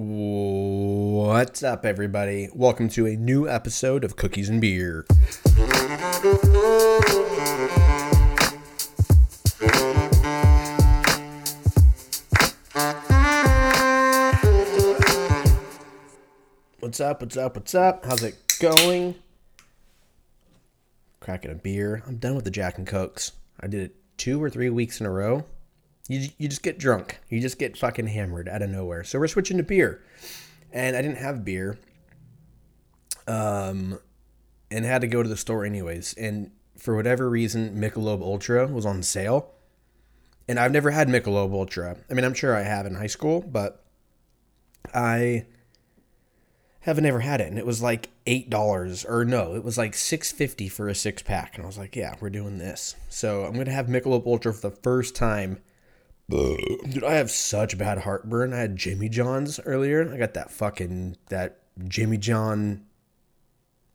What's up, everybody? Welcome to a new episode of Cookies and Beer. What's up, what's up, what's up? How's it going? Cracking a beer. I'm done with the Jack and Cokes. I did it 2 or 3 weeks in a row. You just get drunk. You just get fucking hammered out of nowhere. So we're switching to beer. And I didn't have beer. And had to go to the store anyways. And for whatever reason, Michelob Ultra was on sale. And I've never had Michelob Ultra. I mean, I'm sure I have in high school, but I haven't ever had it. And it was like $8 or no, it was like $6.50 for a 6-pack. And I was like, yeah, we're doing this. So I'm going to have Michelob Ultra for the first time. Dude, I have such bad heartburn. I had Jimmy John's earlier. I got that Jimmy John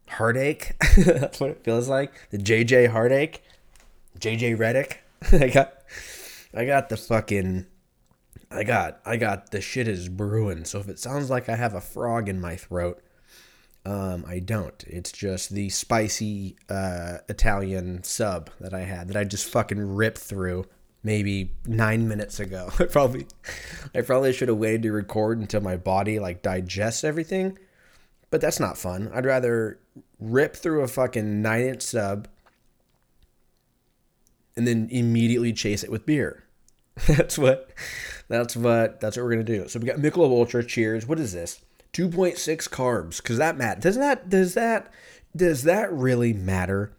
heartache. That's what it feels like. The JJ heartache. JJ Redick. I got the shit is brewing. So if it sounds like I have a frog in my throat, I don't. It's just the spicy Italian sub that I had that I just fucking ripped through. Maybe 9 minutes ago. I probably should have waited to record until my body like digests everything, but that's not fun. I'd rather rip through a fucking 9-inch sub and then immediately chase it with beer. That's what we're going to do. So we got Michelob Ultra. Cheers. What is this? 2.6 carbs. Cause that matters. Does that really matter?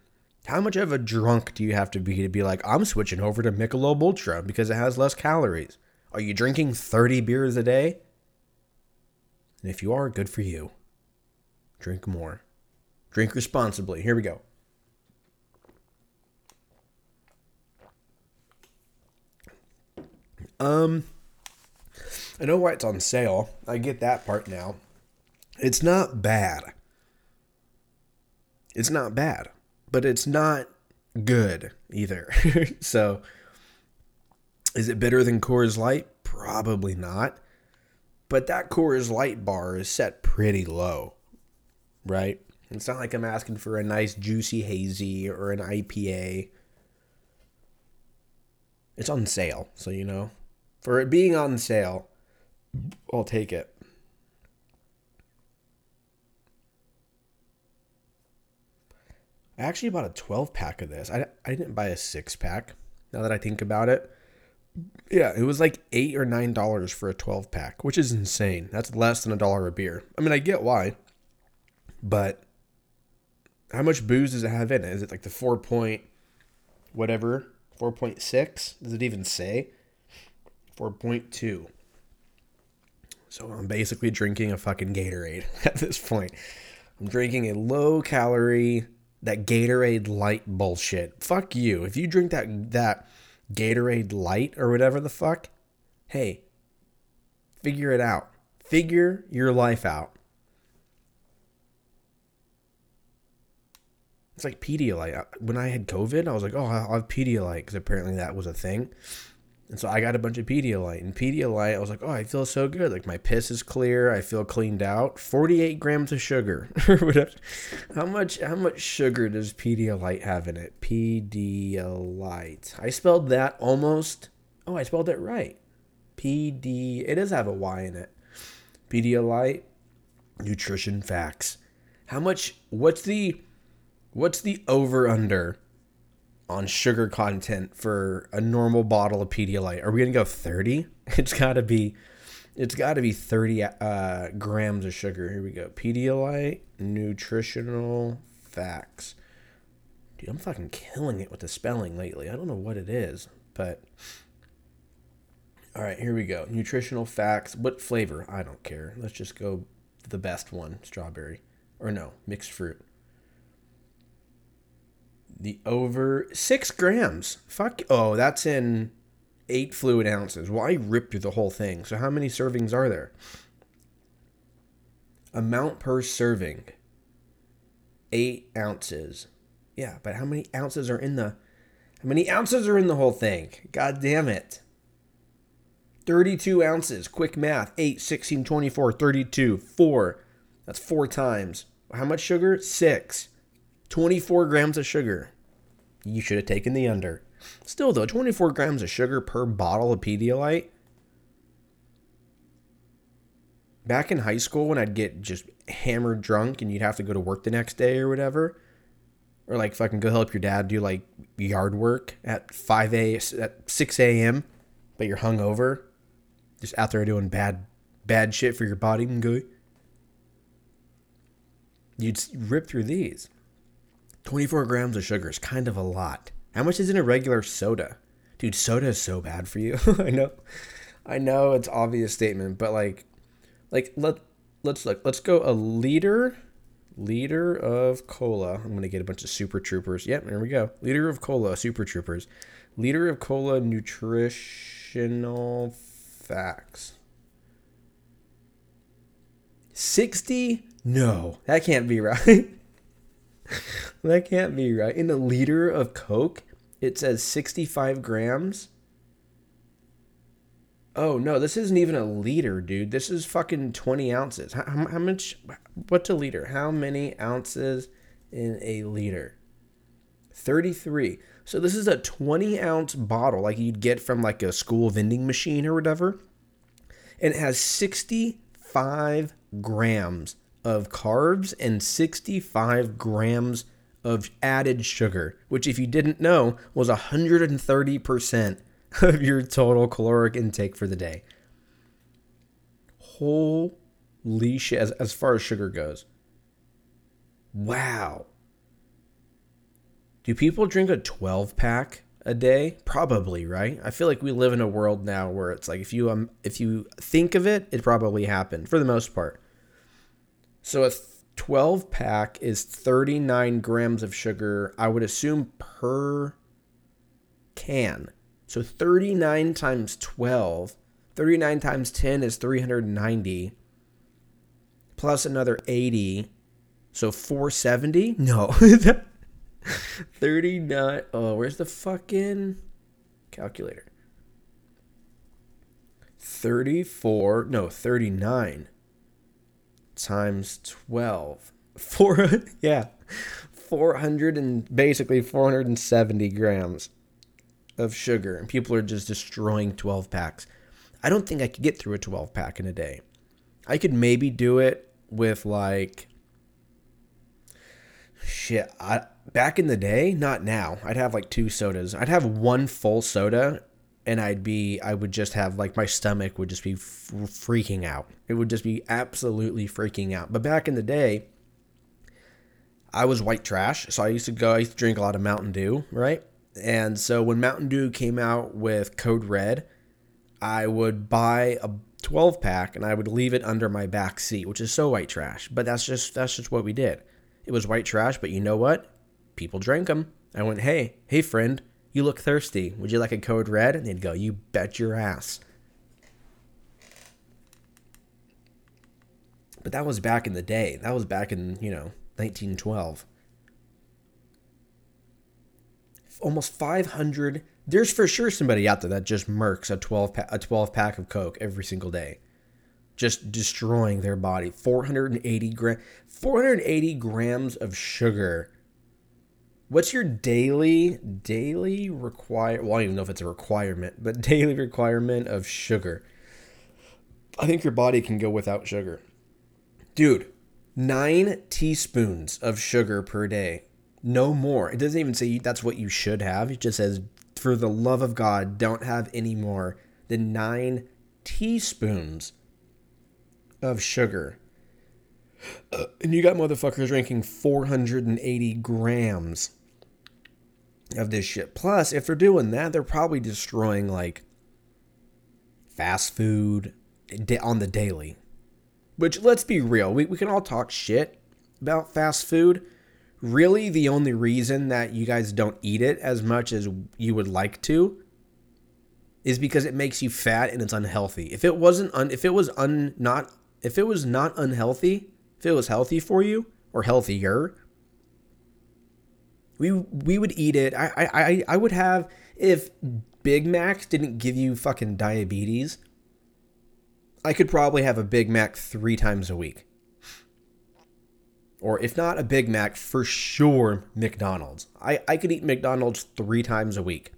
How much of a drunk do you have to be like, I'm switching over to Michelob Ultra because it has less calories? Are you drinking 30 beers a day? And if you are, good for you. Drink more. Drink responsibly. Here we go. I know why it's on sale. I get that part now. It's not bad. It's not bad. But it's not good either. So, is it better than Coors Light? Probably not. But that Coors Light bar is set pretty low, right? It's not like I'm asking for a nice juicy hazy or an IPA. It's on sale, so you know. For it being on sale, I'll take it. I actually bought a 12-pack of this. I didn't buy a 6-pack, now that I think about it. Yeah, it was like $8 or $9 for a 12-pack, which is insane. That's less than $1 a beer. I mean, I get why, but how much booze does it have in it? Is it like the 4.6? Does it even say? 4.2. So I'm basically drinking a fucking Gatorade at this point. I'm drinking a low-calorie... That Gatorade Light bullshit. Fuck you. If you drink that Gatorade Light or whatever the fuck, hey, figure it out. Figure your life out. It's like Pedialyte. When I had COVID, I was like, oh, I'll have Pedialyte because apparently that was a thing. And so I got a bunch of Pedialyte. And Pedialyte, I was like, oh, I feel so good. Like, my piss is clear. I feel cleaned out. 48 grams of sugar. How much sugar does Pedialyte have in it? Pedialyte. I spelled that almost. Oh, I spelled it right. It does have a Y in it. Pedialyte. Nutrition facts. How much? What's the over-under on sugar content for a normal bottle of Pedialyte? Are we going to go 30? It's got to be 30 grams of sugar. Here we go. Pedialyte nutritional facts. Dude, I'm fucking killing it with the spelling lately. I don't know what it is, but all right, here we go. Nutritional facts. What flavor? I don't care. Let's just go the best one, strawberry or no, mixed fruit. The over 6 grams. Fuck. Oh, that's in 8 fluid ounces. Well, I ripped through the whole thing. So how many servings are there? Amount per serving. 8 ounces. Yeah, but how many ounces are in the whole thing? God damn it. 32 ounces. Quick math. 8, 16, 24, 32, 4. That's 4 times. How much sugar? 6. 24 grams of sugar. You should have taken the under. Still, though, 24 grams of sugar per bottle of Pedialyte. Back in high school when I'd get just hammered drunk and you'd have to go to work the next day or whatever, or like fucking go help your dad do like yard work at 6 a.m., but you're hungover, just out there doing bad shit for your body and go, you'd rip through these. 24 grams of sugar is kind of a lot. How much is in a regular soda? Dude, soda is so bad for you. I know it's an obvious statement, but like let's look. Let's go a liter of cola. I'm going to get a bunch of Super Troopers. Yep, here we go. Liter of cola, Super Troopers. Liter of cola, nutritional facts. 60? No, that can't be right. That can't be right. In a liter of Coke, it says 65 grams. Oh, no, this isn't even a liter, dude. This is fucking 20 ounces. How much? What's a liter? How many ounces in a liter? 33. So this is a 20-ounce bottle like you'd get from like a school vending machine or whatever. And it has 65 grams of carbs and 65 grams of added sugar, which if you didn't know was 130% of your total caloric intake for the day. Holy shit, as far as sugar goes. Wow. Do people drink a 12-pack a day? Probably, right? I feel like we live in a world now where it's like if you think of it, it probably happened for the most part. So a 12-pack is 39 grams of sugar, I would assume, per can. So 39 times 12, 39 times 10 is 390, plus another 80, so 470? No. 39, oh, where's the fucking calculator? 34, no, 39. Times 12. 400 and basically 470 grams of sugar. And people are just destroying 12 packs. I don't think I could get through a 12 pack in a day. I could maybe do it with like shit. Back in the day, not now. I'd have like 2 sodas. I'd have one full soda and I would just have, like, my stomach would just be freaking out. It would just be absolutely freaking out. But back in the day, I was white trash. So I used to drink a lot of Mountain Dew, right? And so when Mountain Dew came out with Code Red, I would buy a 12-pack and I would leave it under my back seat, which is so white trash. But that's just what we did. It was white trash, but you know what? People drank them. I went, hey, friend. You look thirsty. Would you like a Code Red? And they'd go, you bet your ass. But that was back in the day. That was back in, 1912. Almost 500. There's for sure somebody out there that just murks a 12-pack of Coke every single day. Just destroying their body. 480 grams of sugar. What's your daily requirement? Well, I don't even know if it's a requirement, but daily requirement of sugar. I think your body can go without sugar. Dude, 9 teaspoons of sugar per day. No more. It doesn't even say that's what you should have. It just says, for the love of God, don't have any more than 9 teaspoons of sugar. And you got motherfuckers drinking 480 grams of this shit. Plus, if they're doing that, they're probably destroying like fast food on the daily. Which, let's be real, we can all talk shit about fast food. Really, the only reason that you guys don't eat it as much as you would like to is because it makes you fat and it's unhealthy. If it was not unhealthy, if it was healthy for you or healthier, we would eat it. I would have, if Big Macs didn't give you fucking diabetes, I could probably have a Big Mac 3 times a week. Or if not a Big Mac, for sure McDonald's. I could eat McDonald's 3 times a week.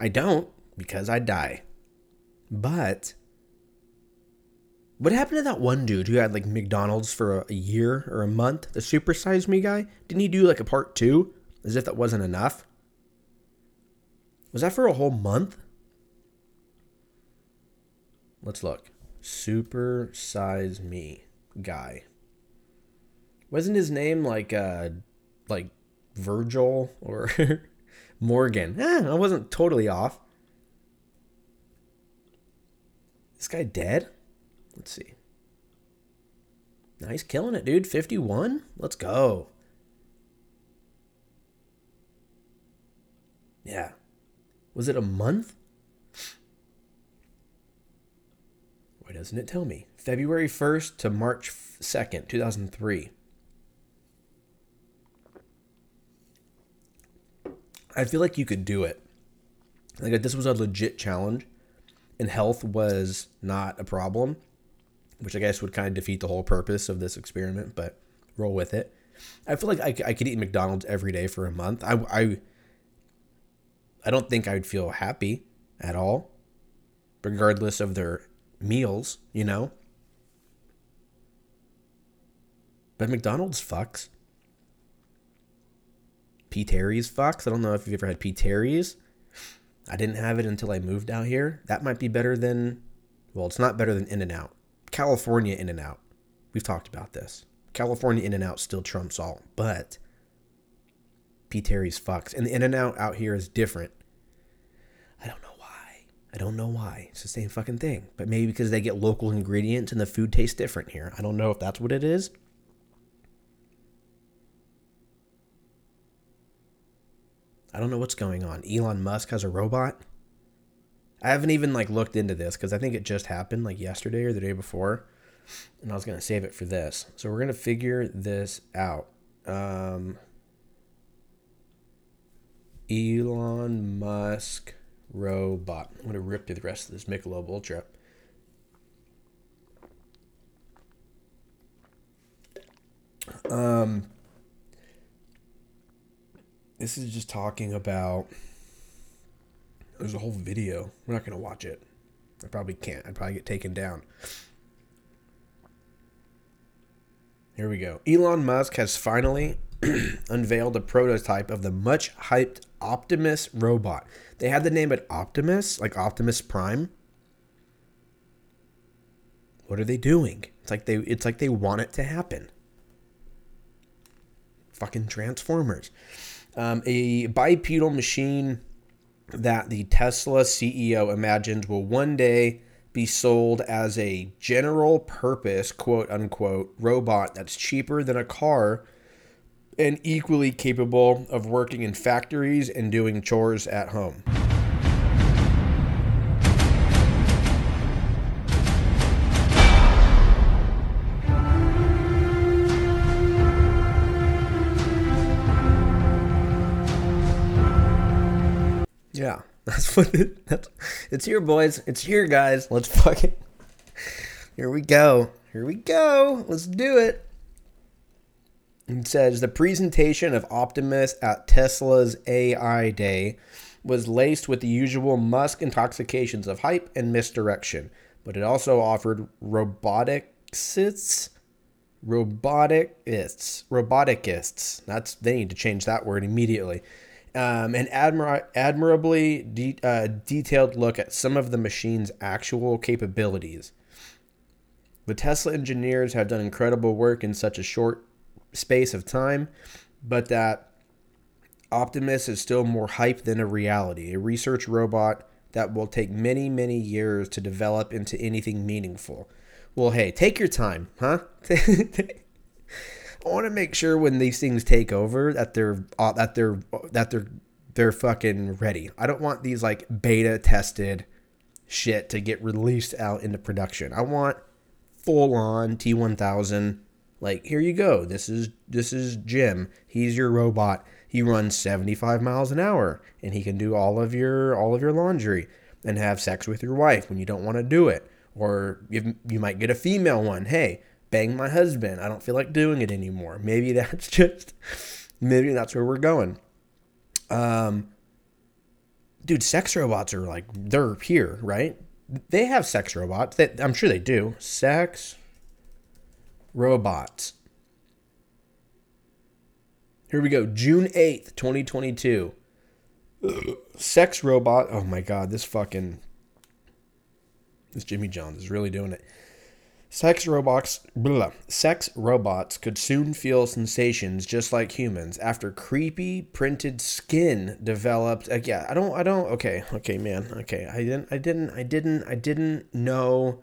I don't, because I die. But what happened to that one dude who had like McDonald's for a year or a month? The Super Size Me guy? Didn't he do like a part 2? As if that wasn't enough? Was that for a whole month? Let's look. Super Size Me guy. Wasn't his name like Virgil or Morgan? I wasn't totally off. This guy dead? Let's see. Nice, killing it, dude. 51? Let's go. Yeah. Was it a month? Why doesn't it tell me? February 1st to March 2nd, 2003. I feel like you could do it. Like, if this was a legit challenge and health was not a problem, which I guess would kind of defeat the whole purpose of this experiment, but roll with it. I feel like I could eat McDonald's every day for a month. I don't think I would feel happy at all, regardless of their meals, you know? But McDonald's fucks. P. Terry's fucks. I don't know if you've ever had P. Terry's. I didn't have it until I moved out here. That might be better than... Well, it's not better than In-N-Out. California In-N-Out. We've talked about this. California In-N-Out still trumps all, but P. Terry's fucks. And the In-N-Out out here is different. I don't know why. It's the same fucking thing. But maybe because they get local ingredients and the food tastes different here. I don't know if that's what it is. I don't know what's going on. Elon Musk has a robot. I haven't even like looked into this because I think it just happened like yesterday or the day before. And I was going to save it for this. So we're going to figure this out. Elon Musk robot. I'm going to rip through the rest of this Michelob Ultra. This is just talking about, there's a whole video. We're not going to watch it. I probably can't. I'd probably get taken down. Here we go. Elon Musk has finally unveiled a prototype of the much-hyped Optimus robot. They had the name of Optimus, like Optimus Prime. What are they doing? It's like they want it to happen. Fucking Transformers. A bipedal machine that the Tesla CEO imagines will one day be sold as a general purpose, quote unquote, robot that's cheaper than a car and equally capable of working in factories and doing chores at home. Yeah, that's what it's here, boys. It's here, guys. Let's fuck it. Here we go. Let's do it. It says the presentation of Optimus at Tesla's AI Day was laced with the usual Musk intoxications of hype and misdirection, but it also offered roboticists. They need to change that word immediately. An admirably detailed look at some of the machine's actual capabilities. The Tesla engineers have done incredible work in such a short space of time, but that Optimus is still more hype than a reality, a research robot that will take many, many years to develop into anything meaningful. Well, hey, take your time, huh? I want to make sure when these things take over that they're fucking ready. I don't want these like beta tested shit to get released out into production. I want full on T1000. Like, here you go. This is Jim. He's your robot. He runs 75 miles an hour and he can do all of your laundry and have sex with your wife when you don't want to do it. Or you might get a female one. Hey, bang my husband. I don't feel like doing it anymore. Maybe that's where we're going. Dude, sex robots are like, they're here, right? They have sex robots. I'm sure they do. Sex robots. Here we go. June 8th, 2022. Sex robot. Oh my God, this Jimmy John's is really doing it. Sex robots could soon feel sensations just like humans after creepy printed skin developed. Yeah, I don't. Okay, man. Okay, I didn't know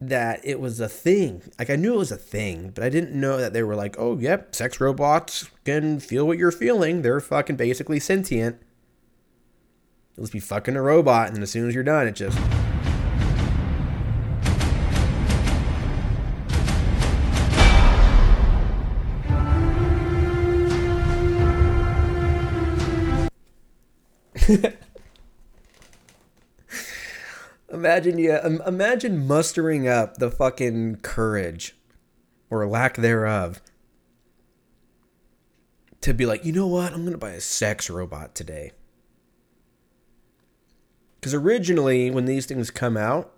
that it was a thing. Like, I knew it was a thing, but I didn't know that they were like, oh, yep, sex robots can feel what you're feeling. They're fucking basically sentient. You'll just be fucking a robot, and as soon as you're done, it just... Imagine mustering up the fucking courage, or lack thereof, to be like, you know what, I'm going to buy a sex robot today. Because originally, when these things come out,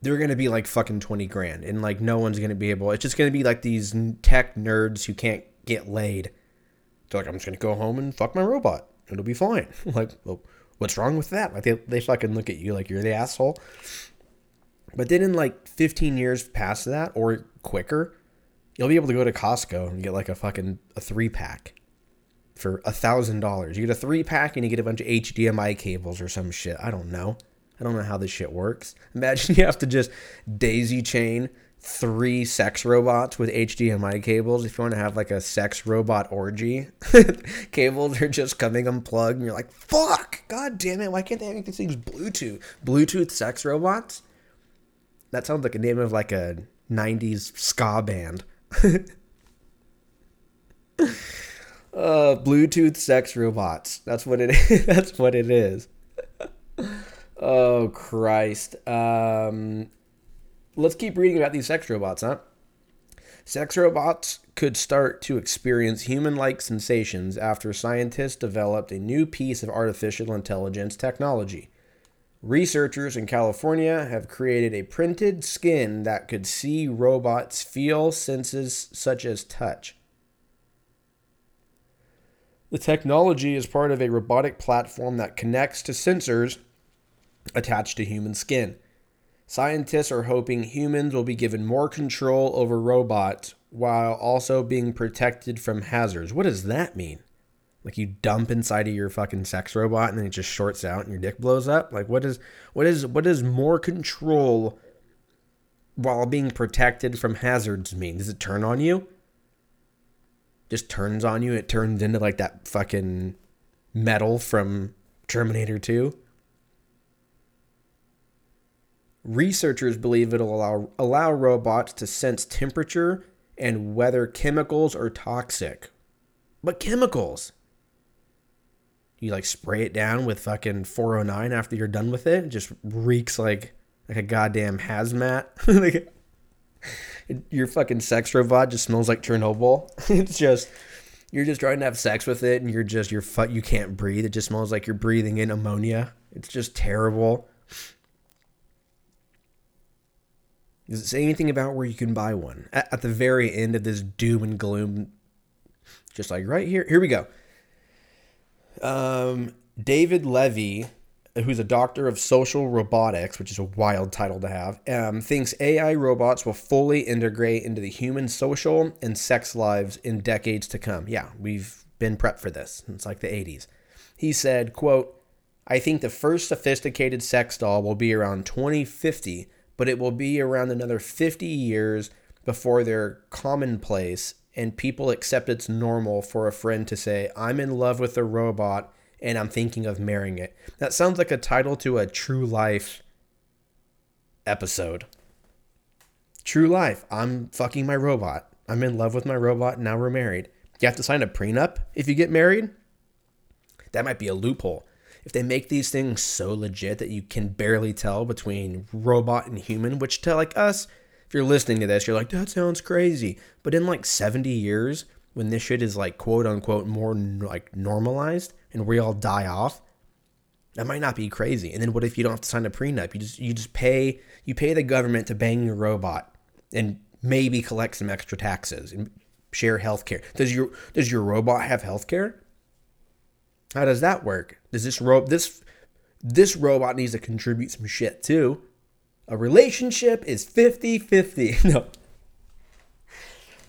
they're going to be like fucking 20 grand, and like no one's going to be able, it's just going to be like these tech nerds who can't get laid. They're like, I'm just going to go home and fuck my robot. It'll be fine. Like, well, what's wrong with that? Like, they fucking look at you like you're the asshole. But then in like 15 years past that, or quicker, you'll be able to go to Costco and get like a 3-pack for $1,000. You get a 3-pack and you get a bunch of HDMI cables or some shit. I don't know how this shit works. Imagine you have to just daisy chain 3 sex robots with HDMI cables. If you want to have like a sex robot orgy, cables are just coming unplugged, and you're like, fuck, god damn it, why can't they make these things Bluetooth? Bluetooth sex robots? That sounds like a name of like a 90s ska band. Bluetooth sex robots. That's what it is. That's what it is. Oh, Christ. Let's keep reading about these sex robots, huh? Sex robots could start to experience human-like sensations after scientists developed a new piece of artificial intelligence technology. Researchers in California have created a printed skin that could see robots feel senses such as touch. The technology is part of a robotic platform that connects to sensors attached to human skin. Scientists are hoping humans will be given more control over robots while also being protected from hazards. What does that mean? Like, you dump inside of your fucking sex robot and then it just shorts out and your dick blows up? Like, what is more control while being protected from hazards mean? Does it turn on you? Just turns on you? It turns into like that fucking metal from Terminator 2? Researchers believe it'll allow robots to sense temperature and whether chemicals are toxic. But chemicals? You like spray it down with fucking 409 after you're done with it? It just reeks like a goddamn hazmat. Your fucking sex robot just smells like Chernobyl. It's just, you're just trying to have sex with it and you can't breathe. It just smells like you're breathing in ammonia. It's just terrible. Does it say anything about where you can buy one? At the very end of this doom and gloom, just like right here. Here we go. David Levy, who's a doctor of social robotics, which is a wild title to have, thinks AI robots will fully integrate into the human social and sex lives in decades to come. Yeah, we've been prepped for this. It's like the 80s. He said, quote, I think the first sophisticated sex doll will be around 2050, but it will be around another 50 years before they're commonplace and people accept it's normal for a friend to say, I'm in love with a robot and I'm thinking of marrying it. That sounds like a title to a True Life episode. True Life. I'm fucking my robot. I'm in love with my robot. Now we're married. You have to sign a prenup if you get married. That might be a loophole. if they make these things so legit that you can barely tell between robot and human, which to like us, if you're listening to this, you're like, that sounds crazy. But in like 70 years, when this shit is like quote unquote more like normalized and we all die off, that might not be crazy. And then what if you don't have to sign a prenup? You pay the government to bang your robot and maybe collect some extra taxes and share healthcare. Does your robot have healthcare? How does that work? Does this robot needs to contribute some shit too? A relationship is 50-50. No.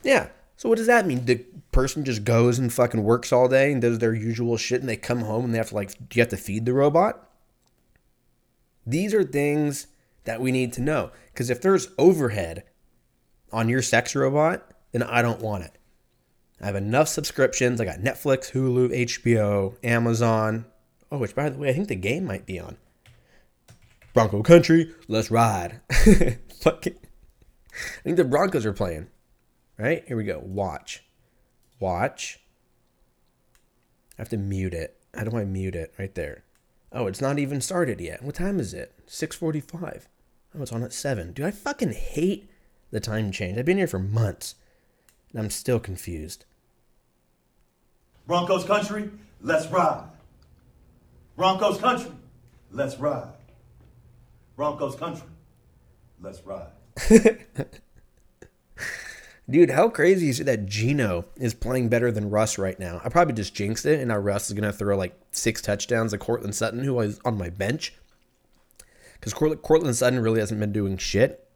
Yeah. So what does that mean? The person just goes and fucking works all day and does their usual shit and they come home and they have to you have to feed the robot? These are things that we need to know. Because if there's overhead on your sex robot, then I don't want it. I have enough subscriptions. I got Netflix, Hulu, HBO, Amazon. Oh, which, by the way, I think the game might be on. Bronco Country, let's ride. Fuck it. I think the Broncos are playing. All right, here we go. Watch. I have to mute it. How do I mute it? Right there. Oh, it's not even started yet. What time is it? 6:45. Oh, it's on at 7. Dude, I fucking hate the time change. I've been here for months. And I'm still confused. Broncos Country, let's ride. Broncos Country, let's ride. Broncos Country, let's ride. Dude, how crazy is it that Geno is playing better than Russ right now? I probably just jinxed it, and now Russ is going to throw like 6 touchdowns at Courtland Sutton, who is on my bench. Because Courtland Sutton really hasn't been doing shit.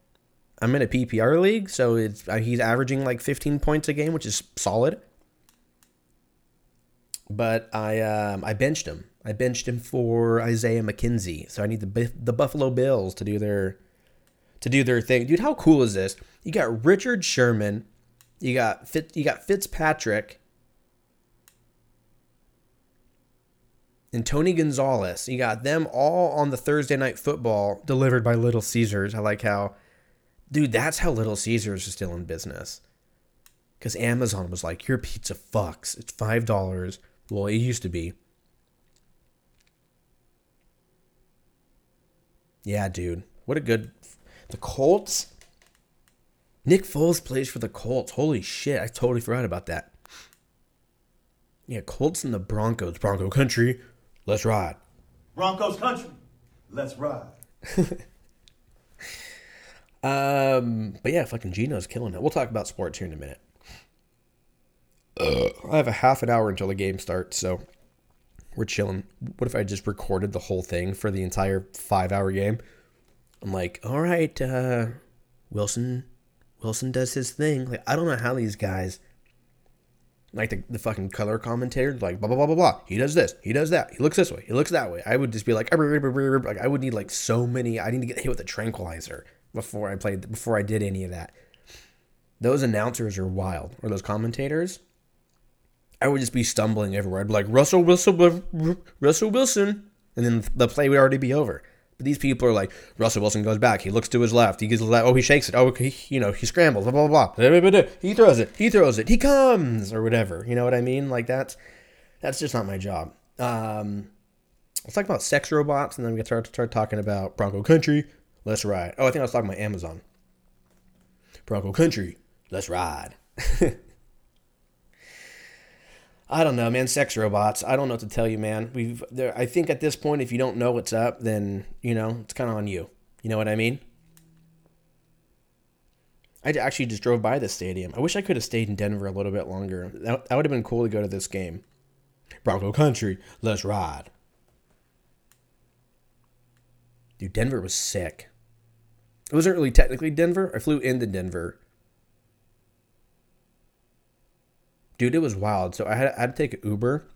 I'm in a PPR league, so he's averaging like 15 points a game, which is solid. But I benched him. I benched him for Isaiah McKenzie. So I need the Buffalo Bills to do their thing. Dude, how cool is this? You got Richard Sherman, you got Fitzpatrick, and Tony Gonzalez. You got them all on the Thursday Night Football delivered by Little Caesars. I like how. Dude, that's how Little Caesars is still in business. Because Amazon was like, your pizza fucks. It's $5. Well, it used to be. Yeah, dude. What a good... The Colts? Nick Foles plays for the Colts. Holy shit, I totally forgot about that. Yeah, Colts and the Broncos. Bronco Country, let's ride. Broncos Country, let's ride. But yeah, fucking Geno's killing it. We'll talk about sports here in a minute. I have a half an hour until the game starts, so we're chilling. What if I just recorded the whole thing for the entire 5-hour game? I'm like, all right, Wilson does his thing. Like, I don't know how these guys, like the fucking color commentators, like blah, blah, blah, blah, blah. He does this. He does that. He looks this way. He looks that way. I would just be like, I would need like so many. I need to get hit with a tranquilizer. Before I did any of that. Those announcers are wild. Or those commentators. I would just be stumbling everywhere. I'd be like, Russell Wilson. And then the play would already be over. But these people are like, Russell Wilson goes back. He looks to his left. He gets to the left. Oh, he shakes it. Oh, he scrambles. Blah, blah, blah, blah. He throws it. He comes. Or whatever. You know what I mean? Like, that's just not my job. Let's talk about sex robots. And then we can start talking about Bronco Country. Let's ride. Oh, I think I was talking about Amazon. Bronco Country. Let's ride. I don't know, man. Sex robots. I don't know what to tell you, man. I think at this point, if you don't know what's up, then, you know, it's kind of on you. You know what I mean? I actually just drove by this stadium. I wish I could have stayed in Denver a little bit longer. That would have been cool to go to this game. Bronco Country. Let's ride. Dude, Denver was sick. It wasn't really technically Denver. I flew into Denver. Dude, it was wild. So I had to take an Uber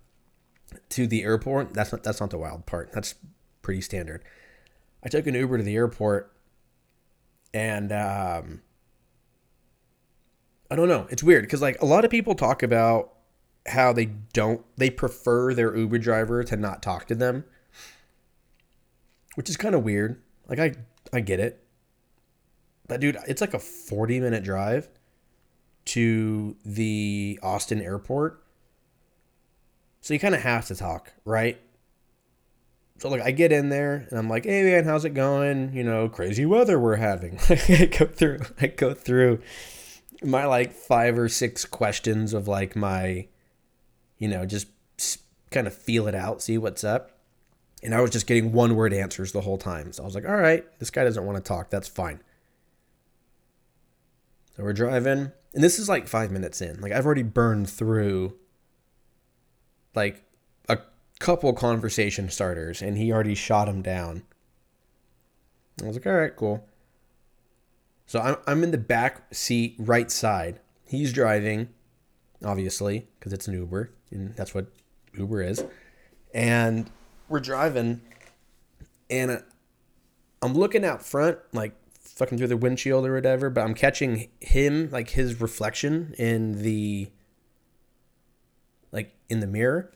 to the airport. That's not the wild part. That's pretty standard. I took an Uber to the airport, and I don't know. It's weird because like a lot of people talk about how they prefer their Uber driver to not talk to them, which is kind of weird. Like I get it. But dude, it's like a 40-minute drive to the Austin airport. So you kind of have to talk, right? So, like, I get in there, and I'm like, hey, man, how's it going? You know, crazy weather we're having. I go through my, like, 5 or 6 questions of, like, my, you know, just kind of feel it out, see what's up. And I was just getting one-word answers the whole time. So I was like, all right, this guy doesn't want to talk. That's fine. So we're driving. And this is, like, 5 minutes in. Like, I've already burned through, like, couple conversation starters, and he already shot him down. I was like, all right, cool. So I'm in the back seat, right side. He's driving, obviously, because it's an Uber, and that's what Uber is. And we're driving, and I'm looking out front, like fucking through the windshield or whatever, but I'm catching him, like his reflection in the mirror.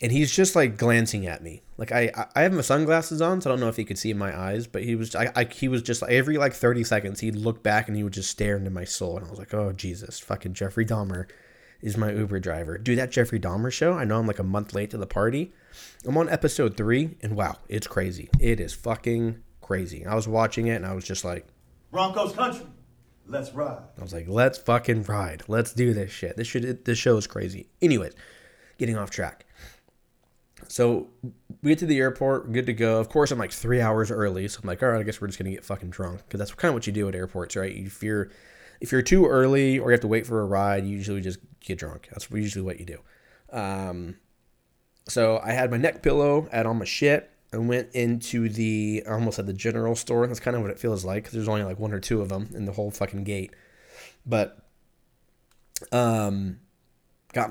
And he's just, like, glancing at me. Like, I have my sunglasses on, so I don't know if he could see my eyes. But he was just, like, every, like, 30 seconds, he'd look back and he would just stare into my soul. And I was like, oh, Jesus, fucking Jeffrey Dahmer is my Uber driver. Dude, that Jeffrey Dahmer show, I know I'm, like, a month late to the party. I'm on episode 3, and wow, it's crazy. It is fucking crazy. I was watching it, and I was just like, Broncos country, let's ride. I was like, let's fucking ride. Let's do this shit. This show is crazy. Anyways, getting off track. So we get to the airport, we're good to go. Of course, I'm like 3 hours early, so I'm like, all right, I guess we're just gonna get fucking drunk, because that's kind of what you do at airports, right? If you're too early or you have to wait for a ride, you usually just get drunk. That's usually what you do. So I had my neck pillow, had all my shit. I went into the general store. That's kind of what it feels like, because there's only like 1 or 2 of them in the whole fucking gate. But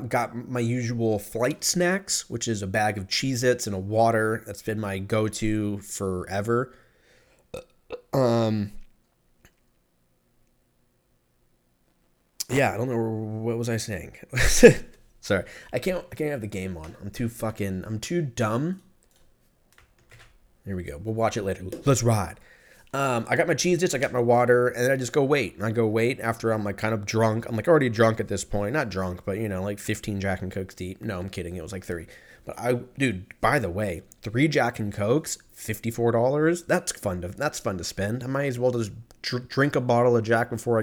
Got my usual flight snacks, which is a bag of Cheez-Its and a water. That's been my go-to forever. Yeah, I don't know. What was I saying? Sorry. I can't have the game on. I'm too dumb. Here we go. We'll watch it later. Let's ride. I got my Cheez-Its, I got my water, and then I just go wait. And I go wait after I'm, like, kind of drunk. I'm, like, already drunk at this point. Not drunk, but, you know, like 15 Jack and Cokes deep. No, I'm kidding. It was, like, 3. But by the way, 3 Jack and Cokes, $54. That's fun to spend. I might as well just drink a bottle of Jack before I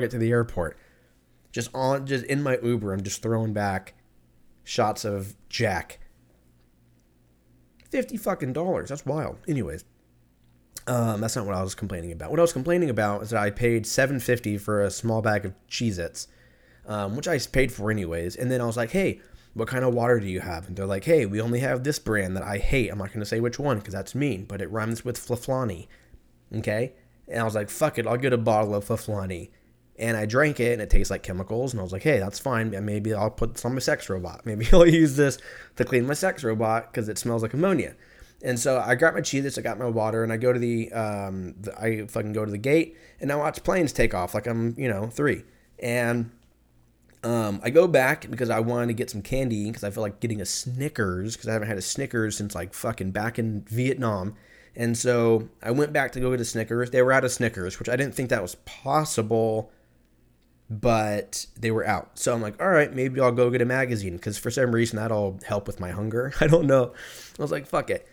get to the airport. Just in my Uber, I'm just throwing back shots of Jack. $50 fucking. That's wild. Anyways. That's not what I was complaining about. What I was complaining about is that I paid $7.50 for a small bag of Cheez-Its, which I paid for anyways. And then I was like, hey, what kind of water do you have? And they're like, hey, we only have this brand that I hate. I'm not going to say which one because that's mean, but it rhymes with Flaflani. Okay? And I was like, fuck it, I'll get a bottle of Flaflani. And I drank it, and it tastes like chemicals. And I was like, hey, that's fine. Maybe I'll put this on my sex robot. Maybe I'll use this to clean my sex robot because it smells like ammonia. And so I got my Cheez-Its, I got my water, and I go to I fucking go to the gate, and I watch planes take off like I'm, you know, 3. And I go back because I wanted to get some candy because I feel like getting a Snickers because I haven't had a Snickers since, like, fucking back in Vietnam. And so I went back to go get a Snickers. They were out of Snickers, which I didn't think that was possible, but they were out. So I'm like, all right, maybe I'll go get a magazine because for some reason that'll help with my hunger. I don't know. I was like, fuck it.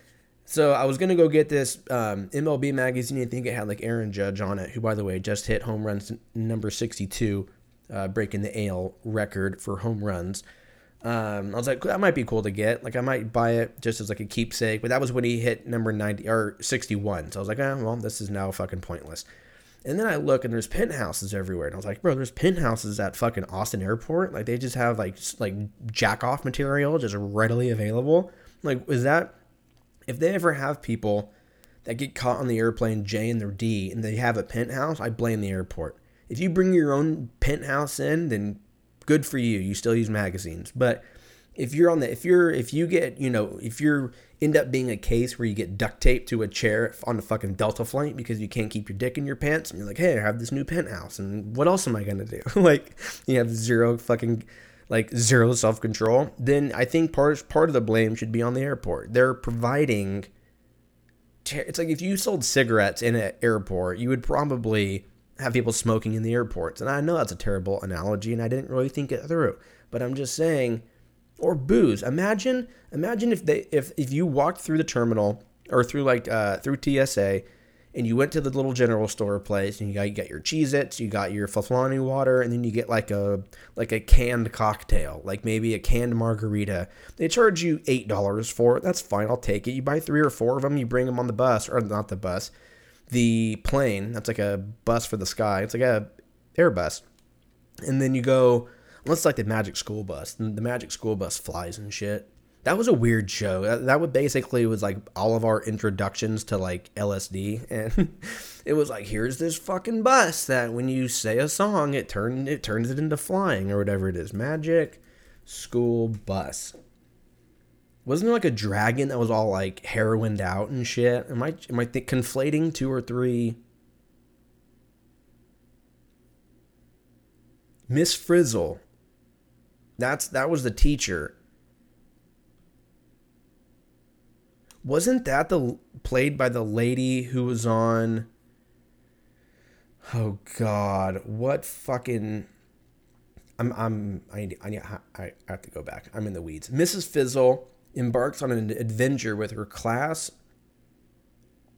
So I was going to go get this MLB magazine. I think it had, like, Aaron Judge on it, who, by the way, just hit home runs number 62, breaking the AL record for home runs. I was like, that might be cool to get. Like, I might buy it just as, like, a keepsake. But that was when he hit number 90 or 61. So I was like, well, this is now fucking pointless. And then I look, and there's penthouses everywhere. And I was like, bro, there's penthouses at fucking Austin Airport. Like, they just have, like jack-off material just readily available. Like, is that... If they ever have people that get caught on the airplane J and their D and they have a penthouse, I blame the airport. If you bring your own penthouse in, then good for you. You still use magazines. But if you end up being a case where you get duct taped to a chair on the fucking Delta flight because you can't keep your dick in your pants and you're like, hey, I have this new penthouse and what else am I going to do? Like, you have zero self-control, then I think part of the blame should be on the airport. They're providing... It's like if you sold cigarettes in an airport, you would probably have people smoking in the airports. And I know that's a terrible analogy, and I didn't really think it through. But I'm just saying, or booze. Imagine if you walked through the terminal or through TSA, and you went to the little general store place, and you got your Cheez-Its, you got your Flaflani water, and then you get like a canned cocktail, like maybe a canned margarita. They charge you $8 for it. That's fine. I'll take it. You buy 3 or 4 of them. You bring them on the bus, or not the bus, the plane. That's like a bus for the sky. It's like a Airbus. And then you go, unless like the Magic School Bus. The Magic School Bus flies and shit. That was a weird show. That would basically was like all of our introductions to like LSD, and it was like, here's this fucking bus that when you say a song, it turns it into flying or whatever it is. Magic School Bus. Wasn't there like a dragon that was all like heroined out and shit? Am I conflating 2 or 3? Miss Frizzle. That was the teacher. Wasn't that the played by the lady who was on? Oh God, what fucking? I have to go back. I'm in the weeds. Mrs. Fizzle embarks on an adventure with her class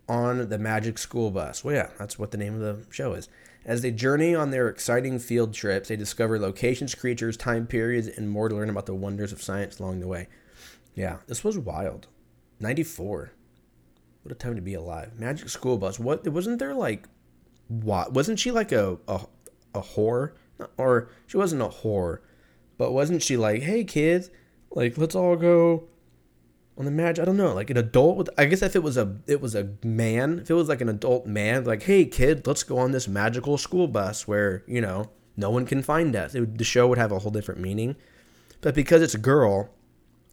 on the Magic School Bus. Well, yeah, that's what the name of the show is. As they journey on their exciting field trips, they discover locations, creatures, time periods, and more to learn about the wonders of science along the way. Yeah, this was wild. 94. What a time to be alive. Magic School Bus. What? Wasn't there like... What? Wasn't she like a whore? Or she wasn't a whore. But wasn't she like, hey kids, like let's all go on the Magic... I don't know. Like an adult with... I guess if it was a man, if it was like an adult man, like, hey kid, let's go on this magical school bus where, you know, no one can find us. The show would have a whole different meaning. But because it's a girl,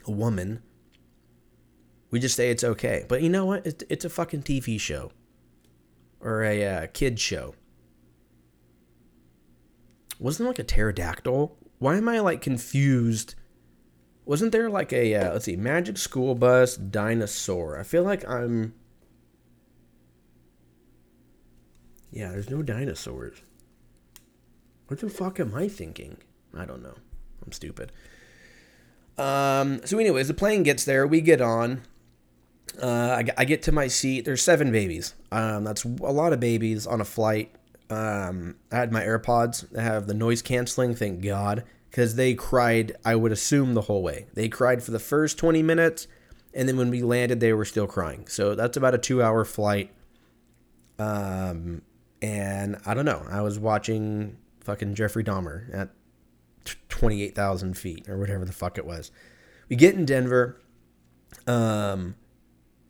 a woman... We just say it's okay. But you know what? It's a fucking TV show. Or a kid show. Wasn't it like a pterodactyl? Why am I like confused? Wasn't there like a, let's see, Magic School Bus dinosaur? I feel like I'm... Yeah, there's no dinosaurs. What the fuck am I thinking? I don't know. I'm stupid. So anyways, the plane gets there. We get on. I get to my seat. There's 7 babies. That's a lot of babies on a flight. I had my AirPods that have the noise canceling. Thank God, because they cried. I would assume the whole way. They cried for the first 20 minutes, and then when we landed, they were still crying. So that's about a 2-hour flight. And I don't know. I was watching fucking Jeffrey Dahmer at 28,000 feet or whatever the fuck it was. We get in Denver.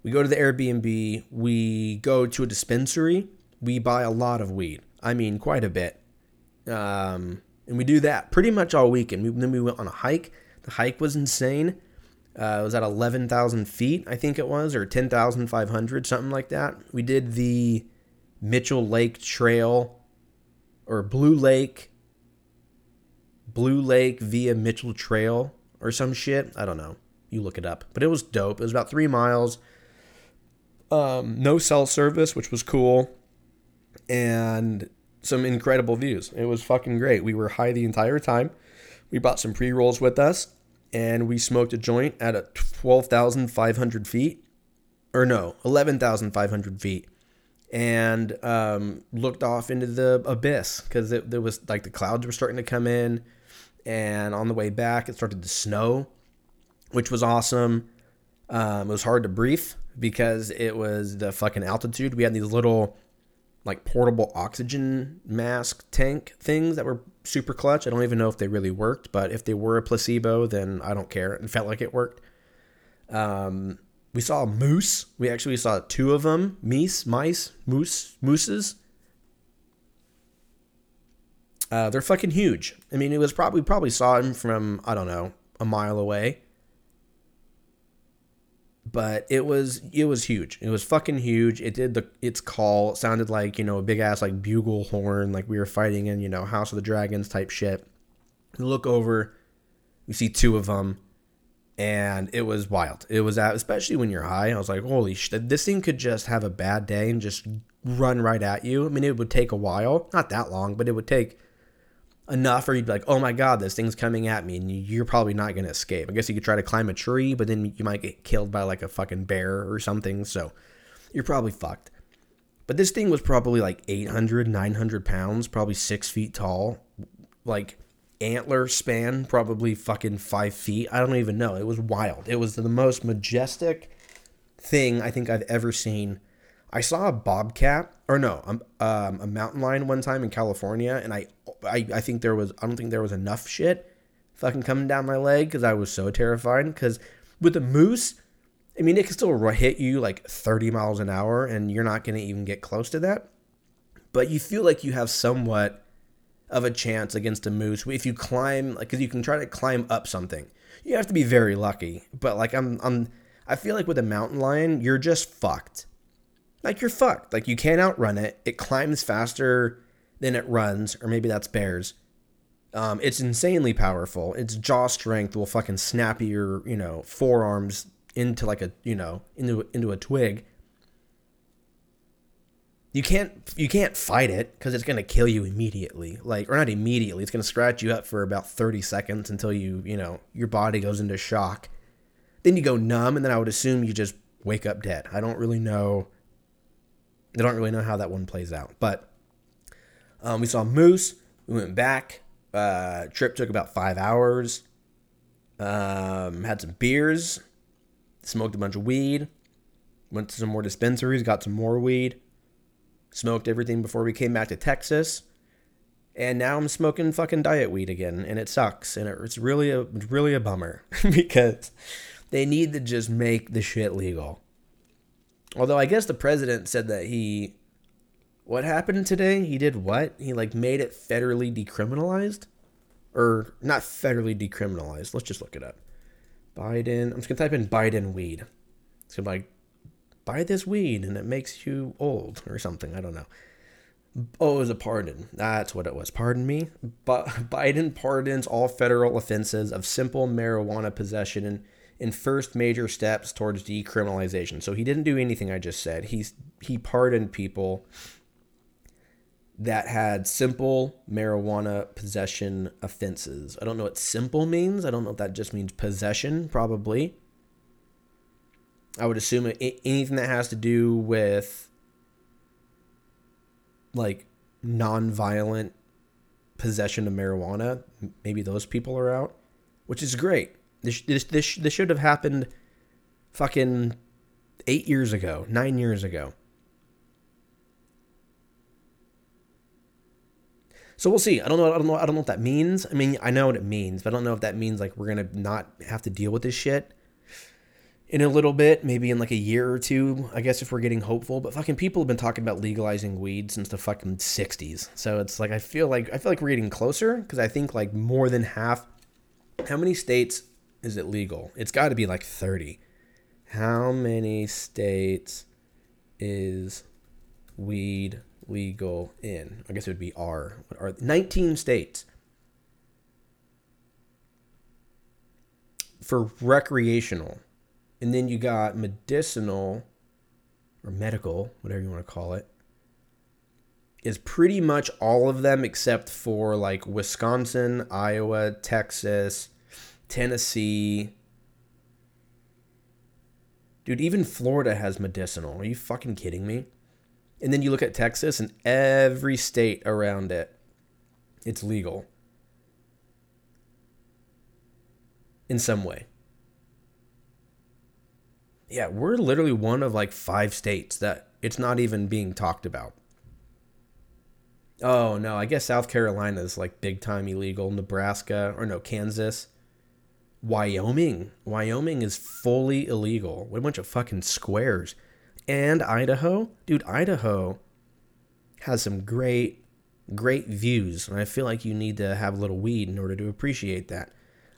We go to the Airbnb. We go to a dispensary. We buy a lot of weed. I mean, quite a bit. And we do that pretty much all weekend. Then we went on a hike. The hike was insane. It was at 11,000 feet, I think it was, or 10,500, something like that. We did the Mitchell Lake Trail or Blue Lake via Mitchell Trail or some shit. I don't know. You look it up. But it was dope. It was about 3 miles. No cell service, which was cool. And some incredible views. It was fucking great. We were high the entire time. We bought some pre-rolls with us. And we smoked a joint at 12,500 feet. Or no, 11,500 feet. And looked off into the abyss because there was like the clouds were starting to come in. And on the way back, it started to snow, which was awesome. It was hard to breathe because it was the fucking altitude. We had these little like portable oxygen mask tank things that were super clutch. I don't even know if they really worked, but if they were a placebo, then I don't care. It felt like it worked. We saw a moose. We actually saw 2 of them. Mooses. They're fucking huge. I mean, it was probably saw them from, I don't know, a mile away. But it was huge. It was fucking huge. It did its call. It sounded like, you know, a big ass like bugle horn, like we were fighting in, you know, House of the Dragons type shit. We look over, we see 2 of them. And it was wild. It was, especially when you're high, I was like, holy shit, this thing could just have a bad day and just run right at you. I mean, it would take a while, not that long, but it would take enough, or you'd be like, oh my God, this thing's coming at me, and you're probably not going to escape. I guess you could try to climb a tree, but then you might get killed by like a fucking bear or something, so you're probably fucked. But this thing was probably like 800, 900 pounds, probably 6 feet tall, like antler span, probably fucking 5 feet. I don't even know. It was wild. It was the most majestic thing I think I've ever seen. I saw a bobcat, or no, a mountain lion one time in California, and I think there was, I don't think there was enough shit fucking coming down my leg because I was so terrified. Because with a moose, I mean, it can still hit you like 30 miles an hour, and you're not going to even get close to that. But you feel like you have somewhat of a chance against a moose if you climb, because you can try to climb up something. You have to be very lucky. But like I feel like with a mountain lion, you're just fucked. Like you're fucked. Like you can't outrun it. It climbs faster than it runs, or maybe that's bears. It's insanely powerful. Its jaw strength will fucking snap your, you know, forearms into like a, you know, into a twig. You can't fight it because it's gonna kill you immediately. Like, or not immediately. It's gonna scratch you up for about 30 seconds until you know, your body goes into shock. Then you go numb, and then I would assume you just wake up dead. I don't really know. I don't really know how that one plays out. But we saw moose. We went back. Trip took about 5 hours. Had some beers. Smoked a bunch of weed. Went to some more dispensaries. Got some more weed. Smoked everything before we came back to Texas. And now I'm smoking fucking diet weed again. And it sucks. And it's really a bummer. Because they need to just make the shit legal. Although I guess the president said that he... What happened today? He did what? He like made it federally decriminalized? Or not federally decriminalized. Let's just look it up. Biden. I'm just going to type in Biden weed. It's going to be like, buy this weed and it makes you old or something. I don't know. Oh, it was a pardon. That's what it was. Pardon me. But Biden pardons all federal offenses of simple marijuana possession in first major steps towards decriminalization. So he didn't do anything I just said. He pardoned people that had simple marijuana possession offenses. I don't know what simple means. I don't know if that just means possession, probably. I would assume anything that has to do with like non-violent possession of marijuana, maybe those people are out, which is great. This should have happened fucking 8 years ago, 9 years ago. So we'll see. I don't know what that means. I mean, I know what it means, but I don't know if that means like we're going to not have to deal with this shit in a little bit, maybe in like a year or two, I guess, if we're getting hopeful. But fucking people have been talking about legalizing weed since the fucking 60s. So it's like I feel like we're getting closer, because I think like more than half. How many states is it legal? It's got to be like 30. How many states is weed legal in? I guess it would be R. What are 19 states for recreational. And then you got medicinal or medical, whatever you want to call it, is pretty much all of them except for like Wisconsin, Iowa, Texas, Tennessee. Dude, even Florida has medicinal. Are you fucking kidding me? And then you look at Texas and every state around it, it's legal in some way. Yeah, we're literally one of like five states that it's not even being talked about. Oh, no, I guess South Carolina is like big time illegal. Nebraska, or no, Kansas. Wyoming. Wyoming is fully illegal. What a bunch of fucking squares. And Idaho. Dude, Idaho has some great, great views. And I feel like you need to have a little weed in order to appreciate that.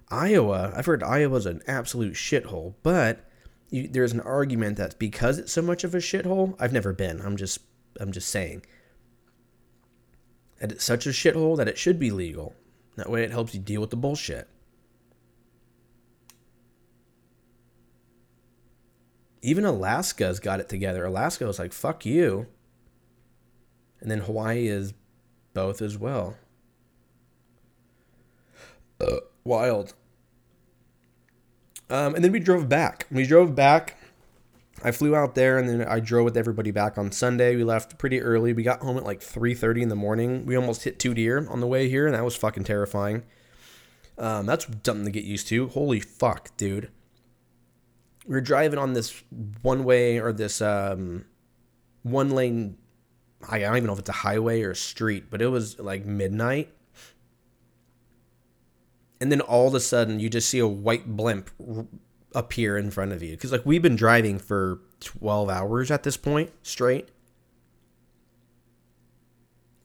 Iowa, I've heard Iowa's an absolute shithole, but... There's an argument that because it's so much of a shithole, I've never been. I'm just saying that it's such a shithole that it should be legal. That way, it helps you deal with the bullshit. Even Alaska's got it together. Alaska was like, "Fuck you," and then Hawaii is both as well. Wild. And then we drove back. I flew out there, and then I drove with everybody back on Sunday. We left pretty early. We got home at like 3:30 in the morning. We almost hit two deer on the way here, and that was fucking terrifying. That's something to get used to. Holy fuck, dude. We were driving on this one-way or this one-lane. I don't even know if it's a highway or a street, but it was like midnight. And then all of a sudden, you just see a white blimp appear in front of you. Because, like, we've been driving for 12 hours at this point straight.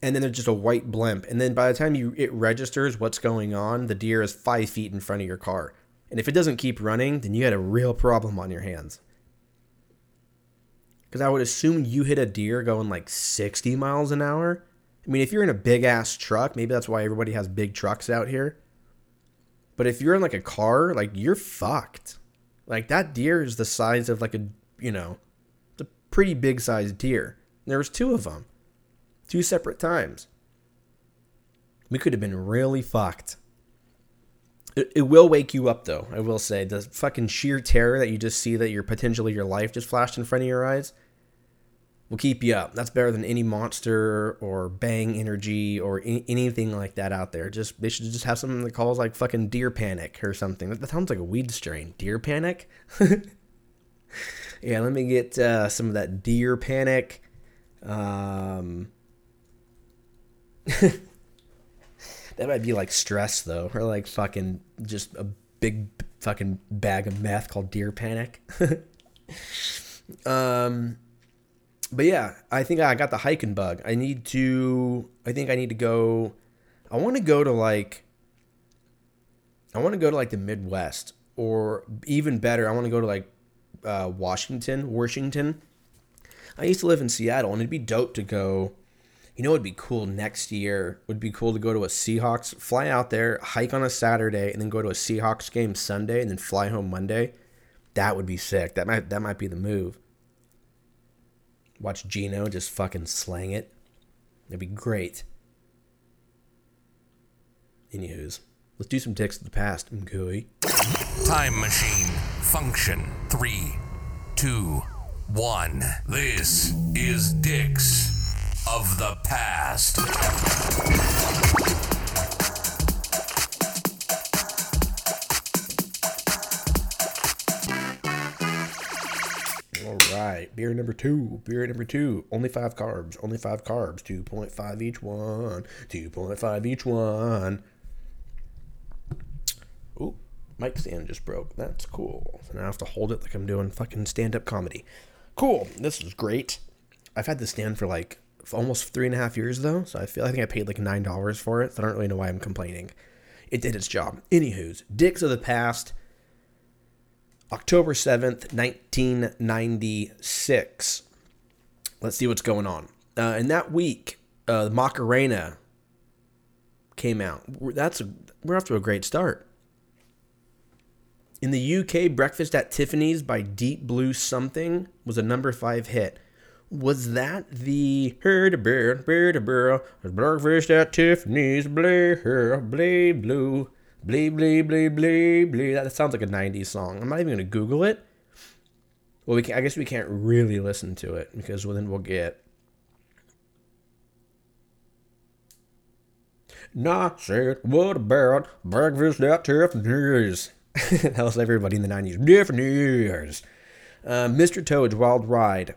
And then there's just a white blimp. And then by the time it registers what's going on, the deer is 5 feet in front of your car. And if it doesn't keep running, then you had a real problem on your hands. Because I would assume you hit a deer going like 60 miles an hour. I mean, if you're in a big-ass truck, maybe that's why everybody has big trucks out here. But if you're in like a car, like, you're fucked. Like, that deer is the size of like a, you know, it's a pretty big-sized deer. And there was two of them. Two separate times. We could have been really fucked. It will wake you up, though, I will say. The fucking sheer terror that you just see that your life just flashed in front of your eyes will keep you up. That's better than any monster or Bang Energy or anything like that out there. They should just have something that calls like fucking Deer Panic or something. That sounds like a weed strain. Deer Panic? Yeah, let me get some of that Deer Panic. That might be like stress, though, or like fucking just a big fucking bag of meth called Deer Panic. But yeah, I think I got the hiking bug. I want to go to like, the Midwest, or even better, I want to go to like Washington. I used to live in Seattle, and it'd be dope to go. You know, it'd be cool next year. Would be cool to go to a Seahawks, fly out there, hike on a Saturday, and then go to a Seahawks game Sunday, and then fly home Monday. That would be sick. That might be the move. Watch Gino just fucking slang it. That'd be great. Anywho's, let's do some ticks of the past. Mkooey. Time machine function 3, 2, 1. This is Dicks of the Past. All right, beer number two, only 5 carbs, 2.5 each one, 2.5 each one. Ooh, mic stand just broke, that's cool. So now I have to hold it like I'm doing fucking stand-up comedy. Cool, this is great. I've had this stand for like almost 3.5 years though, so I think I paid like $9 for it, so I don't really know why I'm complaining. It did its job. Anywho's, Dicks of the Past, October 7th, 1996. Let's see what's going on. And that week, the Macarena came out. We're off to a great start. In the UK, Breakfast at Tiffany's by Deep Blue Something was a number 5 hit. Was that the Breakfast at Tiffany's, blay blue, blay blay blay blay blay? That sounds like a '90s song. I'm not even gonna Google it. Well, I guess we can't really listen to it because then we'll get not said what about Breakfast at Tiffany's. That was everybody in the '90s. Tiffany's, Mr. Toad's Wild Ride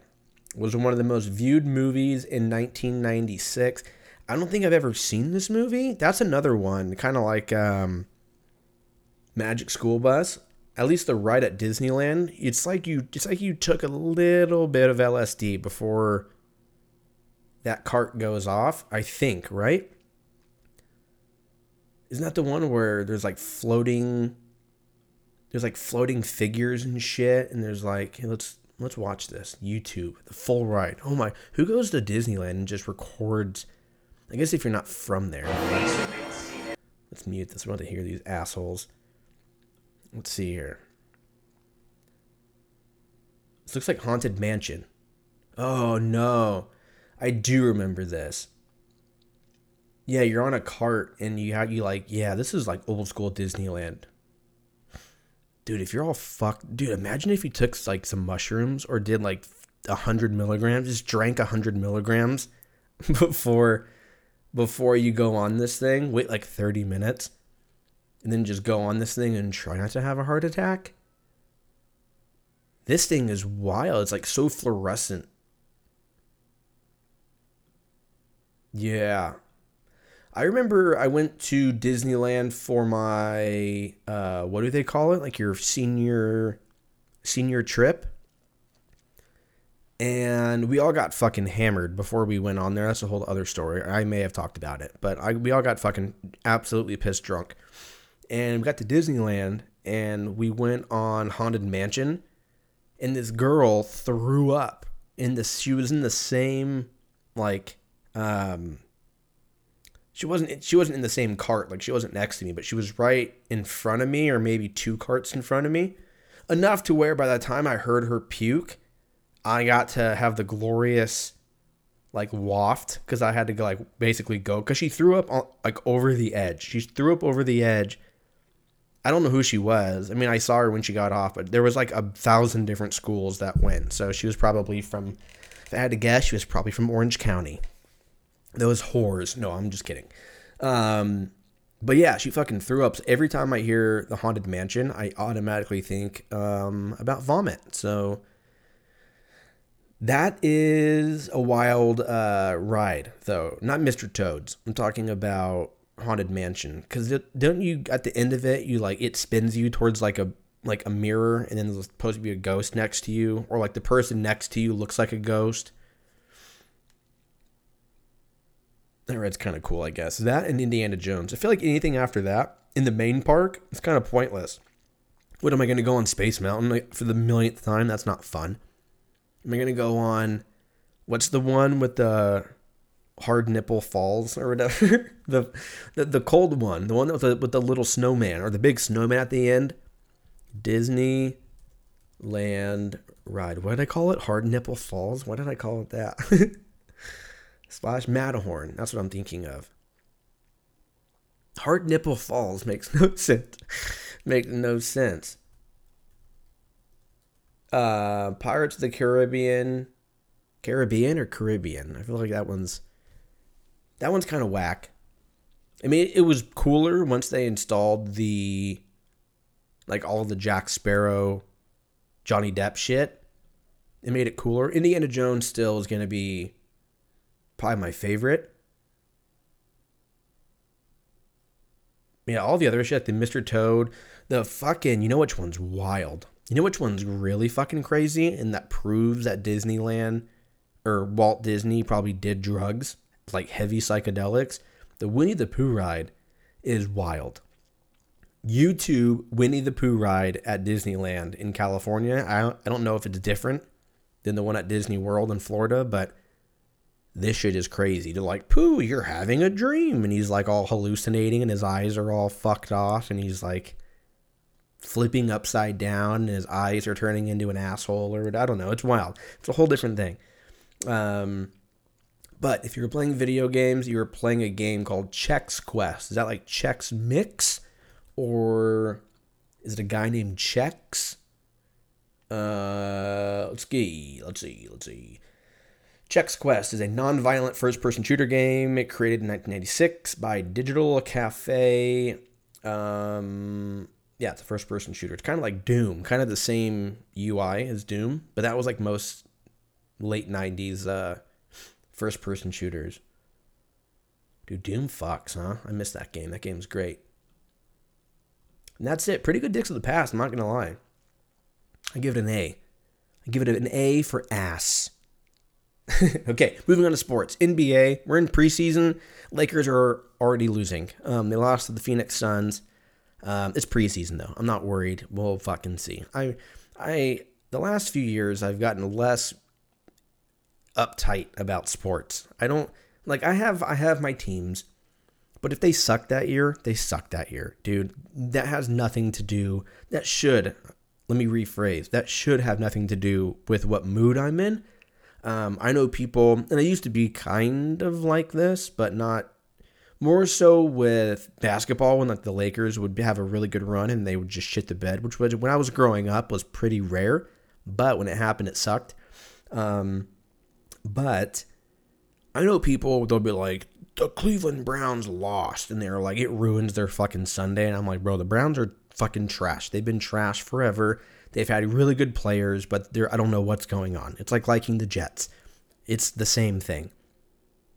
was one of the most viewed movies in 1996. I don't think I've ever seen this movie. That's another one, kind of like Magic School Bus. At least the ride at Disneyland, it's like you took a little bit of LSD before that cart goes off, I think, right? Isn't that the one where there's like floating figures and shit, and there's like, hey, let's watch this. YouTube, the full ride. Oh my, who goes to Disneyland and just records? I guess if you're not from there. Let's mute this. We want to hear these assholes. Let's see here. This looks like Haunted Mansion. Oh no, I do remember this. Yeah, you're on a cart and you like, yeah, this is like old school Disneyland. Dude, if you're all fucked, dude, imagine if you took like some mushrooms or did like 100 milligrams, just drank 100 milligrams before you go on this thing, wait like 30 minutes, and then just go on this thing and try not to have a heart attack. This thing is wild. It's like so fluorescent. Yeah. I remember I went to Disneyland for my, what do they call it? Like your senior trip. And we all got fucking hammered before we went on there. That's a whole other story. I may have talked about it, but we all got fucking absolutely pissed drunk. And we got to Disneyland and we went on Haunted Mansion. And this girl threw up she was in the same, like, She wasn't in the same cart. Like, she wasn't next to me, but she was right in front of me, or maybe two carts in front of me, enough to where by the time I heard her puke, I got to have the glorious, like, waft, because I had to, like, basically go, because she threw up, like, over the edge. She threw up over the edge. I don't know who she was. I mean, I saw her when she got off, but there was, like, 1,000 different schools that went, so she was probably from, if I had to guess, she was probably from Orange County. Those whores. No, I'm just kidding. But yeah, she fucking threw up. Every time I hear the Haunted Mansion, I automatically think about vomit. So that is a wild ride, though. Not Mr. Toad's. I'm talking about Haunted Mansion. Because don't you, at the end of it, you like it spins you towards like a mirror, and then there's supposed to be a ghost next to you, or like the person next to you looks like a ghost. That red's kind of cool, I guess. That and Indiana Jones. I feel like anything after that in the main park, it's kind of pointless. What am I going to go on Space Mountain like, for the millionth time? That's not fun. Am I going to go on what's the one with the Hard Nipple Falls or whatever? the cold one, the one with the little snowman or the big snowman at the end. Disneyland ride. What did I call it? Hard Nipple Falls. Why did I call it that? Slash Matterhorn. That's what I'm thinking of. Hard Nipple Falls makes no sense. Makes no sense. Pirates of the Caribbean. Caribbean or Caribbean? I feel like that one's kind of whack. I mean, it was cooler once they installed the, like, all the Jack Sparrow, Johnny Depp shit. It made it cooler. Indiana Jones still is going to be probably my favorite. Yeah, all the other shit, the Mr. Toad, the fucking, you know which one's wild? You know which one's really fucking crazy? And that proves that Disneyland or Walt Disney probably did drugs, like heavy psychedelics. The Winnie the Pooh ride is wild. YouTube Winnie the Pooh ride at Disneyland in California. I don't know if it's different than the one at Disney World in Florida, but this shit is crazy. They're like, Pooh, you're having a dream. And he's like all hallucinating and his eyes are all fucked off. And he's like flipping upside down and his eyes are turning into an asshole or I don't know. It's wild. It's a whole different thing. But if you were playing video games, you were playing a game called Chex Quest. Is that like Chex Mix? Or is it a guy named Chex? Let's see. Chex Quest is a non-violent first-person shooter game. It created in 1996 by Digital Cafe. Yeah, it's a first-person shooter. It's kind of like Doom, kind of the same UI as Doom, but that was like most late 90s first-person shooters. Dude, Doom fucks, huh? I miss that game. That game's great. And that's it. Pretty good dicks of the past, I'm not going to lie. I give it an A. I give it an A for ass. Okay, moving on to sports. NBA, we're in preseason. Lakers are already losing. They lost to the Phoenix Suns. It's preseason, though. I'm not worried. We'll fucking see. The last few years, I've gotten less uptight about sports. I don't, like, I have my teams, but if they suck that year, they suck that year. Dude, that has nothing to do, that should have nothing to do with what mood I'm in. I know people, and I used to be kind of like this, but not More so with basketball, when like the Lakers would have a really good run and they would just shit the bed, which was, when I was growing up, was pretty rare. But when it happened, it sucked. But I know people, they'll be like, the Cleveland Browns lost. And they're like, it ruins their fucking Sunday. And I'm like, bro, the Browns are fucking trash. They've been trash forever. They've had really good players, but I don't know what's going on. It's like liking the Jets. It's the same thing.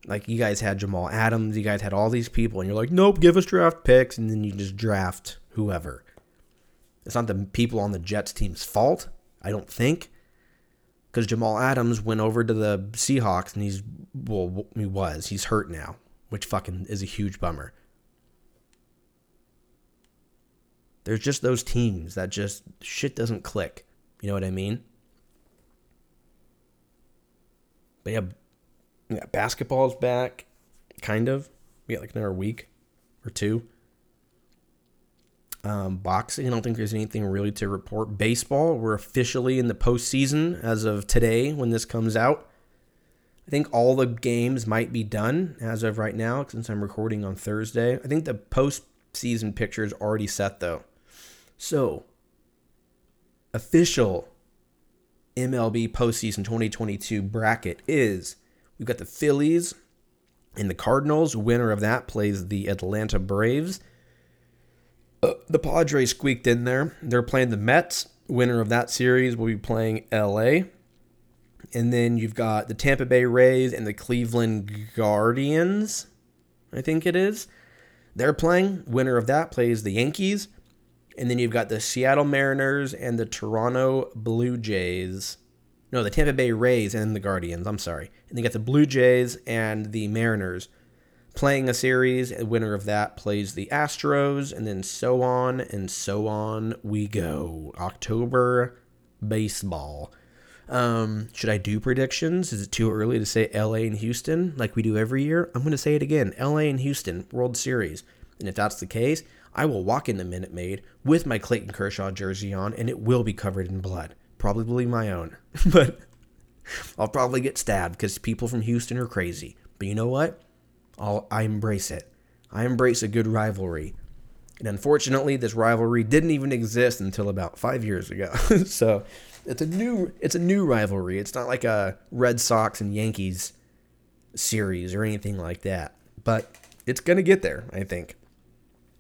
Like, you guys had Jamal Adams, you guys had all these people, and you're like, nope, give us draft picks, and then you just draft whoever. It's not the people on the Jets team's fault, I don't think, because Jamal Adams went over to the Seahawks, and he's hurt now, which fucking is a huge bummer. There's just those teams that just, shit doesn't click, you know what I mean? But yeah, basketball's back, kind of. We got like another week or two. Boxing, I don't think there's anything really to report. Baseball, we're officially in the postseason as of today when this comes out. I think all the games might be done as of right now since I'm recording on Thursday. I think the postseason picture is already set though. So, official MLB postseason 2022 bracket is... We've got the Phillies and the Cardinals. Winner of that plays the Atlanta Braves. The Padres squeaked in there. They're playing the Mets. Winner of that series will be playing LA. And then you've got the Tampa Bay Rays and the Cleveland Guardians, I think it is. They're playing. Winner of that plays the Yankees. And then you've got the Seattle Mariners and the Toronto Blue Jays. No, the Tampa Bay Rays and the Guardians, I'm sorry. And they got the Blue Jays and the Mariners playing a series. The winner of that plays the Astros, and then so on we go. October baseball. Should I do predictions? Is it too early to say LA and Houston like we do every year? I'm going to say it again. LA and Houston, World Series. And if that's the case, I will walk into Minute Maid with my Clayton Kershaw jersey on, and it will be covered in blood. Probably my own, but I'll probably get stabbed because people from Houston are crazy. But you know what? I embrace it. I embrace a good rivalry. And unfortunately, this rivalry didn't even exist until about 5 years ago. So it's a new rivalry. It's not like a Red Sox and Yankees series or anything like that. But it's going to get there, I think,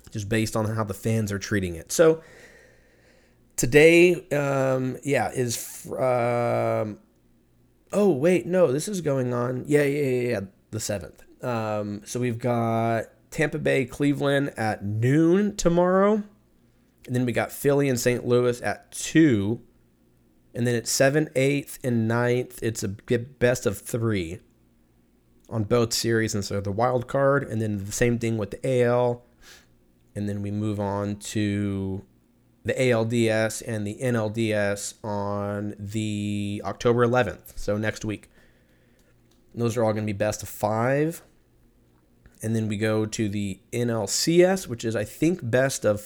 just based on how the fans are treating it. So today, this is going on. The 7th. So we've got Tampa Bay, Cleveland at noon tomorrow. And then we got Philly and St. Louis at 2. And then at 7, 8th, and 9th, it's a best of 3 on both series. And so the wild card, and then the same thing with the AL. And then we move on to the ALDS and the NLDS on the October 11th, so next week. And those are all going to be best of 5. And then we go to the NLCS, which is, I think, best of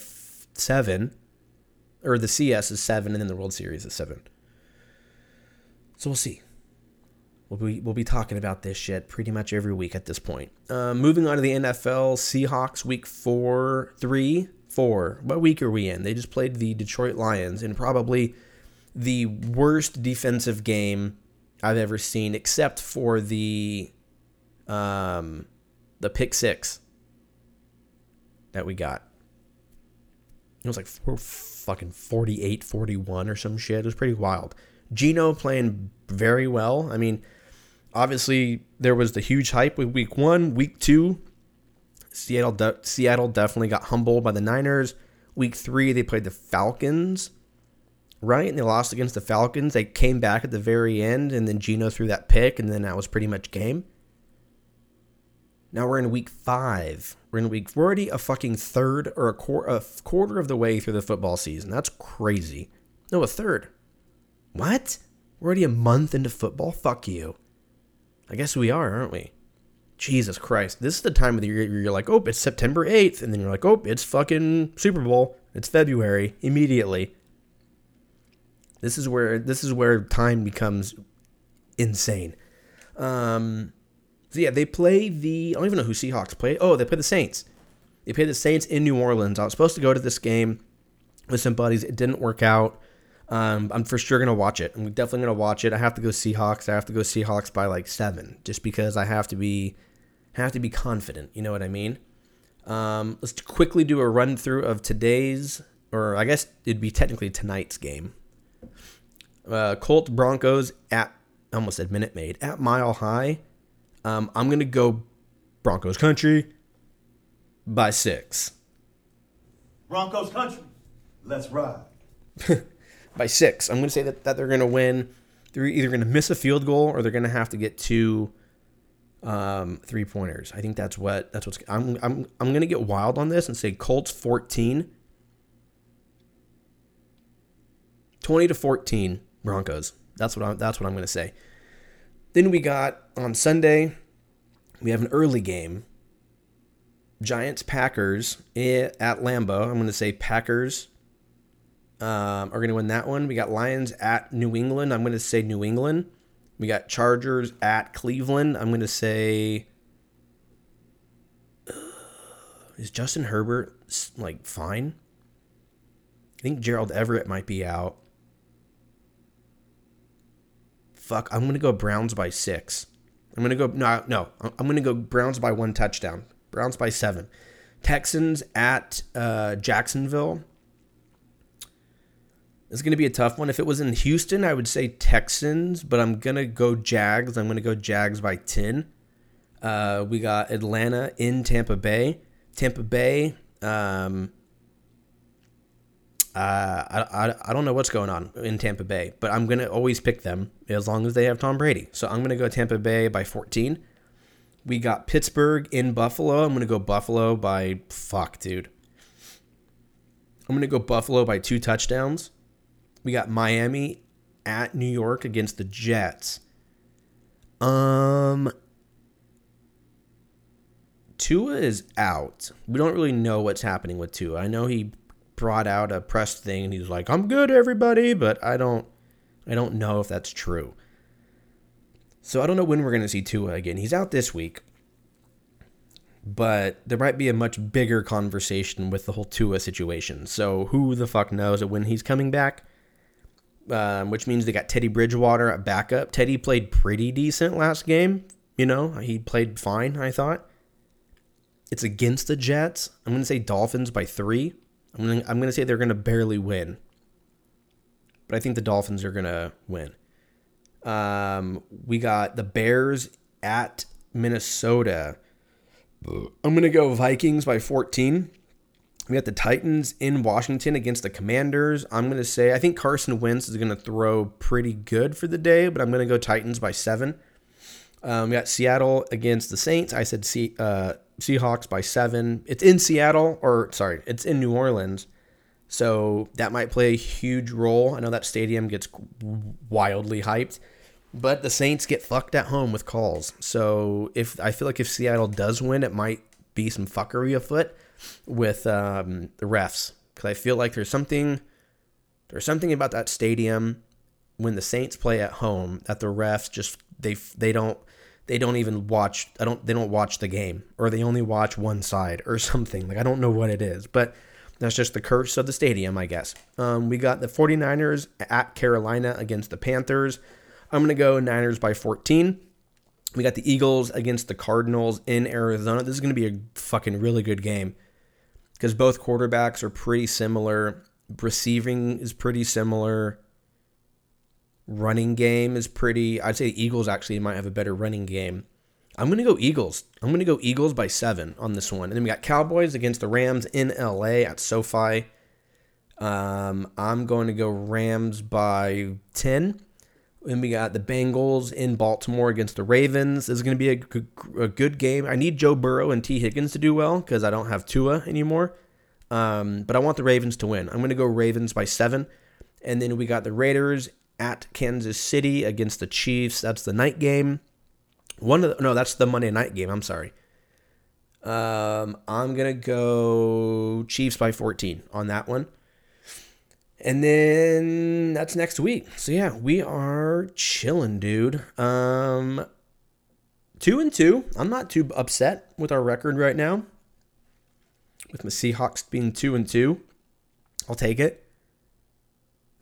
7. Or the CS is 7, and then the World Series is 7. So we'll see. We'll be talking about this shit pretty much every week at this point. Moving on to the NFL, Seahawks week 4. What week are we in? They just played the Detroit Lions in probably the worst defensive game I've ever seen, except for the pick six that we got. It was like 48-41 or some shit. It was pretty wild. Geno playing very well. I mean, obviously there was the huge hype with week 1, week 2. Seattle definitely got humbled by the Niners. Week 3, they played the Falcons, right? And they lost against the Falcons. They came back at the very end, and then Geno threw that pick, and then that was pretty much game. Now we're in week 5. We're already a fucking third or a quarter of the way through the football season. That's crazy. No, a third. What? We're already a month into football? Fuck you. I guess we are, aren't we? Jesus Christ, this is the time of the year where you're like, oh, it's September 8th. And then you're like, oh, it's fucking Super Bowl. It's February immediately. This is where time becomes insane. So yeah, they play the... I don't even know who Seahawks play. Oh, they play the Saints. They play the Saints in New Orleans. I was supposed to go to this game with some buddies. It didn't work out. I'm for sure going to watch it. I'm definitely going to watch it. I have to go Seahawks. I have to go Seahawks by like 7 just because I have to be confident. You know what I mean? Let's quickly do a run through of today's, or I guess it'd be technically tonight's game. Colts Broncos at, I almost said Minute Maid, at Mile High. I'm going to go Broncos Country by 6. Broncos Country. Let's ride. By 6. I'm going to say that they're going to win. They're either going to miss a field goal or they're going to have to get 2 three-pointers. I think that's what's I'm going to get wild on this and say Colts 14. 20-14 Broncos. That's what I'm going to say. Then we got on Sunday, we have an early game. Giants Packers at Lambeau. I'm going to say Packers are going to win that one. We got Lions at New England. I'm going to say New England. We got Chargers at Cleveland. I'm going to say, is Justin Herbert like fine? I think Gerald Everett might be out. Fuck, I'm going to go Browns by 6. I'm going to go, no. I'm going to go Browns by 1 touchdown. Browns by 7. Texans at Jacksonville. It's going to be a tough one. If it was in Houston, I would say Texans, but I'm going to go Jags. I'm going to go Jags by 10. We got Atlanta in Tampa Bay. Tampa Bay, I don't know what's going on in Tampa Bay, but I'm going to always pick them as long as they have Tom Brady. So I'm going to go Tampa Bay by 14. We got Pittsburgh in Buffalo. I'm going to go Buffalo by, fuck, dude. I'm going to go Buffalo by 2 touchdowns. We got Miami at New York against the Jets. Tua is out. We don't really know what's happening with Tua. I know he brought out a press thing and he's like, "I'm good, everybody," but I don't know if that's true. So I don't know when we're going to see Tua again. He's out this week, but there might be a much bigger conversation with the whole Tua situation. So who the fuck knows when he's coming back, which means they got Teddy Bridgewater at backup. Teddy played pretty decent last game. You know, he played fine, I thought. It's against the Jets. I'm going to say Dolphins by 3. I'm going to say they're going to barely win, but I think the Dolphins are going to win. We got the Bears at Minnesota. I'm going to go Vikings by 14. We got the Titans in Washington against the Commanders. I'm going to say, I think Carson Wentz is going to throw pretty good for the day, but I'm going to go Titans by 7. We got Seattle against the Saints. I said Seahawks by 7. It's in Seattle, it's in New Orleans. So that might play a huge role. I know that stadium gets wildly hyped, but the Saints get fucked at home with calls. So I feel like if Seattle does win, it might be some fuckery afoot with the refs, because I feel like there's something about that stadium when the Saints play at home that the refs just they don't watch the game, or they only watch one side or something. Like, I don't know what it is, but that's just the curse of the stadium, I guess. We got the 49ers at Carolina against the Panthers. I'm going to go Niners by 14. We got the Eagles against the Cardinals in Arizona. This is going to be a fucking really good game because both quarterbacks are pretty similar. Receiving is pretty similar. Running game is pretty... I'd say the Eagles actually might have a better running game. I'm going to go Eagles. I'm going to go Eagles by 7 on this one. And then we got Cowboys against the Rams in L.A. at SoFi. I'm going to go Rams by 10. Then we got the Bengals in Baltimore against the Ravens. This is going to be a good game. I need Joe Burrow and T. Higgins to do well because I don't have Tua anymore. But I want the Ravens to win. I'm going to go Ravens by 7. And then we got the Raiders at Kansas City against the Chiefs. That's the night game. That's the Monday night game. I'm sorry. I'm going to go Chiefs by 14 on that one. And then that's next week. So, yeah, we are chilling, dude. 2-2. I'm not too upset with our record right now. With my Seahawks being 2-2, I'll take it.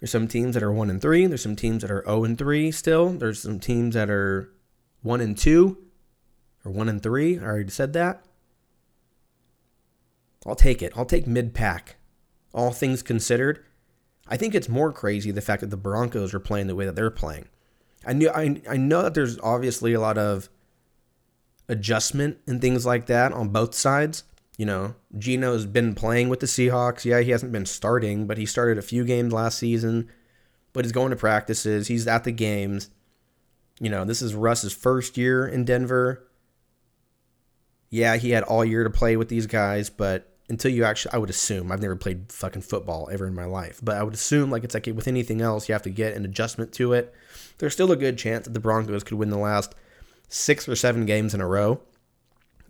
There's some teams that are 1-3. There's some teams that are 0-3 still. There's some teams that are 1-2 or 1-3. I already said that. I'll take it. I'll take mid-pack. All things considered, I think it's more crazy the fact that the Broncos are playing the way that they're playing. I know that there's obviously a lot of adjustment and things like that on both sides. You know, Geno's been playing with the Seahawks. Yeah, he hasn't been starting, but he started a few games last season. But he's going to practices. He's at the games. You know, this is Russ's first year in Denver. Yeah, he had all year to play with these guys, but until you actually, I would assume, I've never played fucking football ever in my life, but I would assume, like, it's like with anything else, you have to get an adjustment to it. There's still a good chance that the Broncos could win the last 6 or 7 games in a row,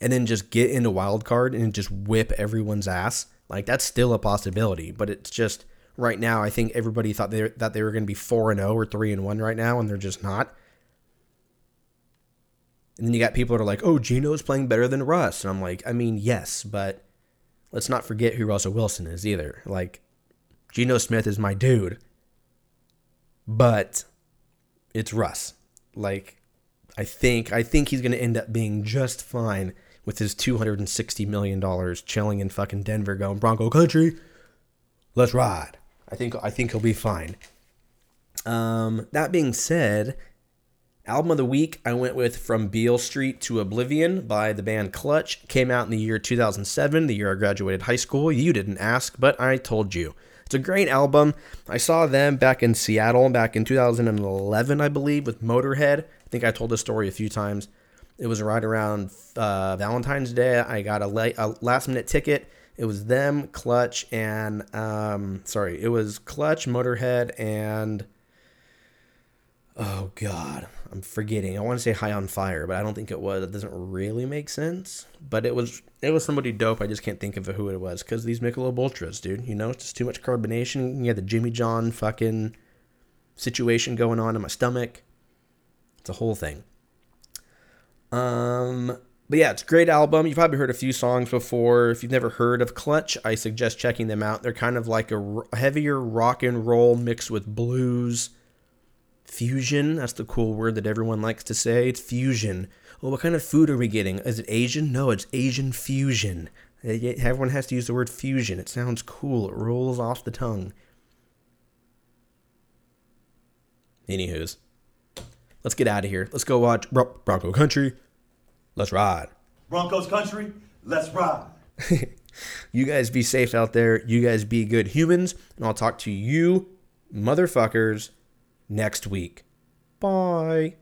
and then just get into wild card and just whip everyone's ass. Like, that's still a possibility, but it's just right now, I think everybody thought they were going to be 4-0 or 3-1 right now, and they're just not. And then you got people that are like, oh, Geno's playing better than Russ. And I'm like, I mean, yes, but let's not forget who Russell Wilson is either. Like, Geno Smith is my dude, but it's Russ. Like, I think he's going to end up being just fine with his $260 million chilling in fucking Denver going, Bronco country, let's ride. I think he'll be fine. That being said, album of the week, I went with From Beale Street to Oblivion by the band Clutch. Came out in the year 2007, the year I graduated high school. You didn't ask, but I told you. It's a great album. I saw them back in Seattle back in 2011, I believe, with Motorhead. I think I told this story a few times. It was right around Valentine's Day. I got a last-minute ticket. It was them, Clutch, and... it was Clutch, Motorhead, and... oh, God, I'm forgetting. I want to say High on Fire, but I don't think it was. It doesn't really make sense. But it was somebody dope. I just can't think of who it was because these Michelob Ultras, dude. You know, it's just too much carbonation. You had the Jimmy John fucking situation going on in my stomach. It's a whole thing. But yeah, it's a great album. You've probably heard a few songs before. If you've never heard of Clutch, I suggest checking them out. They're kind of like a heavier rock and roll mixed with blues. Fusion, that's the cool word that everyone likes to say. It's fusion. Well, what kind of food are we getting? Is it Asian? No, it's Asian fusion. Everyone has to use the word fusion. It sounds cool. It rolls off the tongue. Anywho's. Let's get out of here. Let's go watch Bronco Country. Let's ride. Broncos Country, let's ride. You guys be safe out there. You guys be good humans. And I'll talk to you motherfuckers next week. Bye.